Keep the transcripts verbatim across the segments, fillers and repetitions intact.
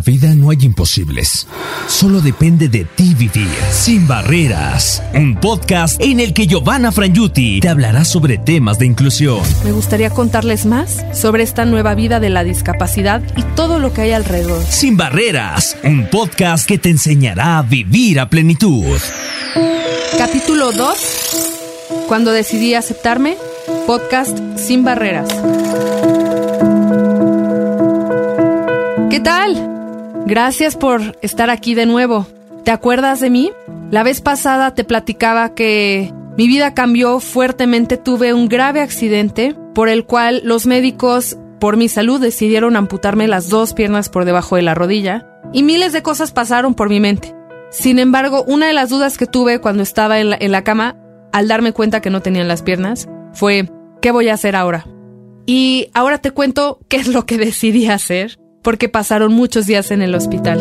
la vida no hay imposibles, solo depende de ti vivir. Sin Barreras, un podcast en el que Giovanna Franyuti te hablará sobre temas de inclusión. Me gustaría contarles más sobre esta nueva vida de la discapacidad y todo lo que hay alrededor. Sin Barreras, un podcast que te enseñará a vivir a plenitud. Capítulo dos. Cuando decidí aceptarme, podcast Sin Barreras. ¿Qué tal? Gracias por estar aquí de nuevo. ¿Te acuerdas de mí? La vez pasada te platicaba que mi vida cambió fuertemente. Tuve un grave accidente por el cual los médicos, por mi salud, decidieron amputarme las dos piernas por debajo de la rodilla. Y miles de cosas pasaron por mi mente. Sin embargo, una de las dudas que tuve cuando estaba en la, en la cama, al darme cuenta que no tenían las piernas, fue ¿qué voy a hacer ahora? Y ahora te cuento qué es lo que decidí hacer, porque pasaron muchos días en el hospital.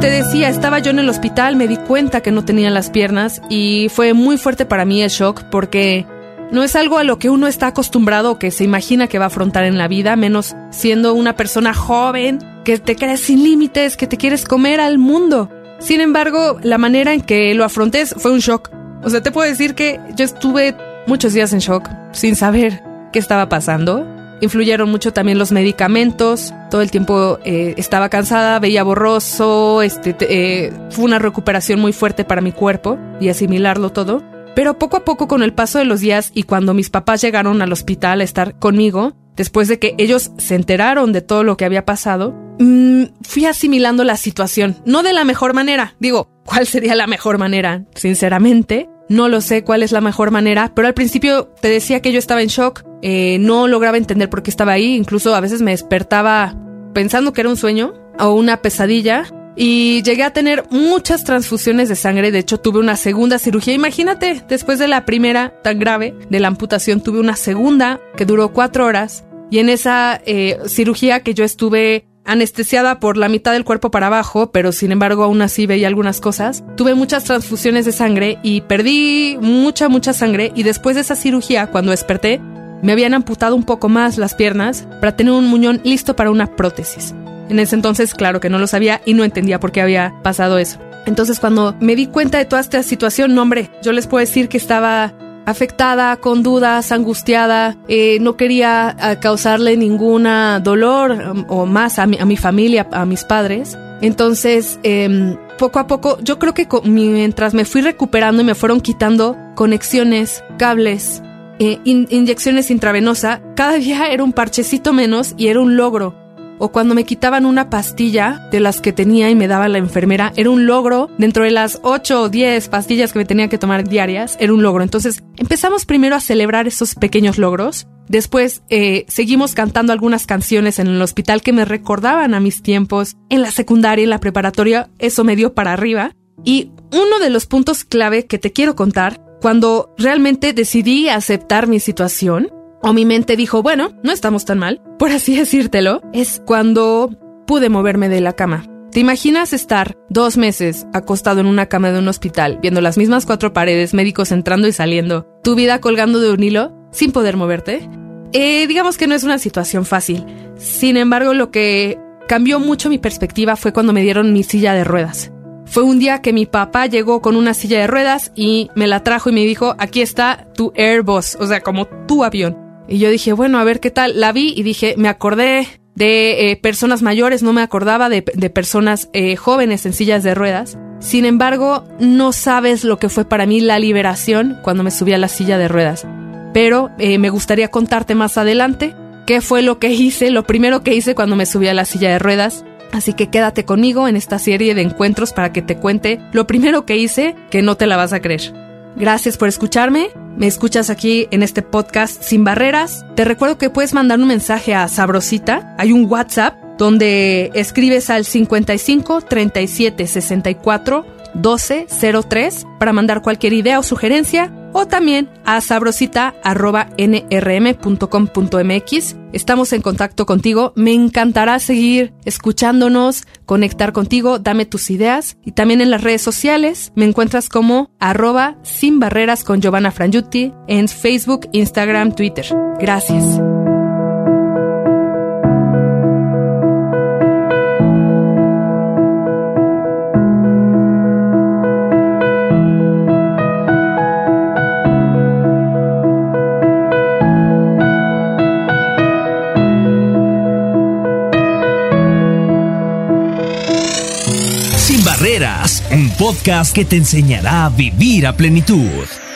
Te decía, estaba yo en el hospital, me di cuenta que no tenía las piernas y fue muy fuerte para mí el shock, porque no es algo a lo que uno está acostumbrado o que se imagina que va a afrontar en la vida, menos siendo una persona joven que te crees sin límites, que te quieres comer al mundo. Sin embargo, la manera en que lo afronté fue un shock. O sea, te puedo decir que yo estuve muchos días en shock, sin saber qué estaba pasando. Influyeron mucho también los medicamentos. Todo el tiempo eh, estaba cansada, veía borroso. Este, eh, fue una recuperación muy fuerte para mi cuerpo y asimilarlo todo. Pero poco a poco, con el paso de los días y cuando mis papás llegaron al hospital a estar conmigo, después de que ellos se enteraron de todo lo que había pasado, mmm, fui asimilando la situación. No de la mejor manera. Digo, ¿cuál sería la mejor manera? Sinceramente, no lo sé cuál es la mejor manera, pero al principio te decía que yo estaba en shock, eh, no lograba entender por qué estaba ahí, incluso a veces me despertaba pensando que era un sueño o una pesadilla, y llegué a tener muchas transfusiones de sangre. De hecho, tuve una segunda cirugía. Imagínate, después de la primera tan grave de la amputación, tuve una segunda que duró cuatro horas, y en esa eh, cirugía que yo estuve anestesiada por la mitad del cuerpo para abajo, pero sin embargo aún así veía algunas cosas. Tuve muchas transfusiones de sangre y perdí mucha, mucha sangre, y después de esa cirugía, cuando desperté, me habían amputado un poco más las piernas para tener un muñón listo para una prótesis. En ese entonces, claro que no lo sabía y no entendía por qué había pasado eso. Entonces, cuando me di cuenta de toda esta situación, no hombre, yo les puedo decir que estaba afectada, con dudas, angustiada, eh, no quería causarle ninguna dolor o más a mi, a mi familia, a mis padres. Entonces, eh, poco a poco, yo creo que con, mientras me fui recuperando y me fueron quitando conexiones, cables, eh, in, inyecciones intravenosa, cada día era un parchecito menos y era un logro. O cuando me quitaban una pastilla de las que tenía y me daba la enfermera, era un logro. Dentro de las ocho o diez pastillas que me tenía que tomar diarias, era un logro. Entonces empezamos primero a celebrar esos pequeños logros. Después eh, seguimos cantando algunas canciones en el hospital que me recordaban a mis tiempos en la secundaria, en la preparatoria. Eso me dio para arriba. Y uno de los puntos clave que te quiero contar, cuando realmente decidí aceptar mi situación, o mi mente dijo, bueno, no estamos tan mal, por así decírtelo, es cuando pude moverme de la cama. ¿Te imaginas estar dos meses acostado en una cama de un hospital, viendo las mismas cuatro paredes, médicos entrando y saliendo, tu vida colgando de un hilo, sin poder moverte? Eh, digamos que no es una situación fácil. Sin embargo, lo que cambió mucho mi perspectiva fue cuando me dieron mi silla de ruedas. Fue un día que mi papá llegó con una silla de ruedas y me la trajo y me dijo, aquí está tu Airbus, o sea, como tu avión. Y yo dije, bueno, a ver qué tal. La vi y dije, me acordé de eh, personas mayores, no me acordaba de, de personas eh, jóvenes en sillas de ruedas. Sin embargo, no sabes lo que fue para mí la liberación cuando me subí a la silla de ruedas. Pero eh, me gustaría contarte más adelante qué fue lo que hice, lo primero que hice cuando me subí a la silla de ruedas. Así que quédate conmigo en esta serie de encuentros para que te cuente lo primero que hice, que no te la vas a creer. Gracias por escucharme. Me escuchas aquí en este podcast Sin Barreras. Te recuerdo que puedes mandar un mensaje a Sabrosita. Hay un WhatsApp donde escribes al cincuenta y cinco, treinta y siete, sesenta y cuatro, doce, cero tres para mandar cualquier idea o sugerencia, o también a sabrosita arroba n r m punto com punto m x. Estamos en contacto contigo. Me encantará seguir escuchándonos, conectar contigo, dame tus ideas. Y también en las redes sociales me encuentras como arroba Sin Barreras con Giovanna Franyuti en Facebook, Instagram, Twitter. Gracias. Barreras, un podcast que te enseñará a vivir a plenitud.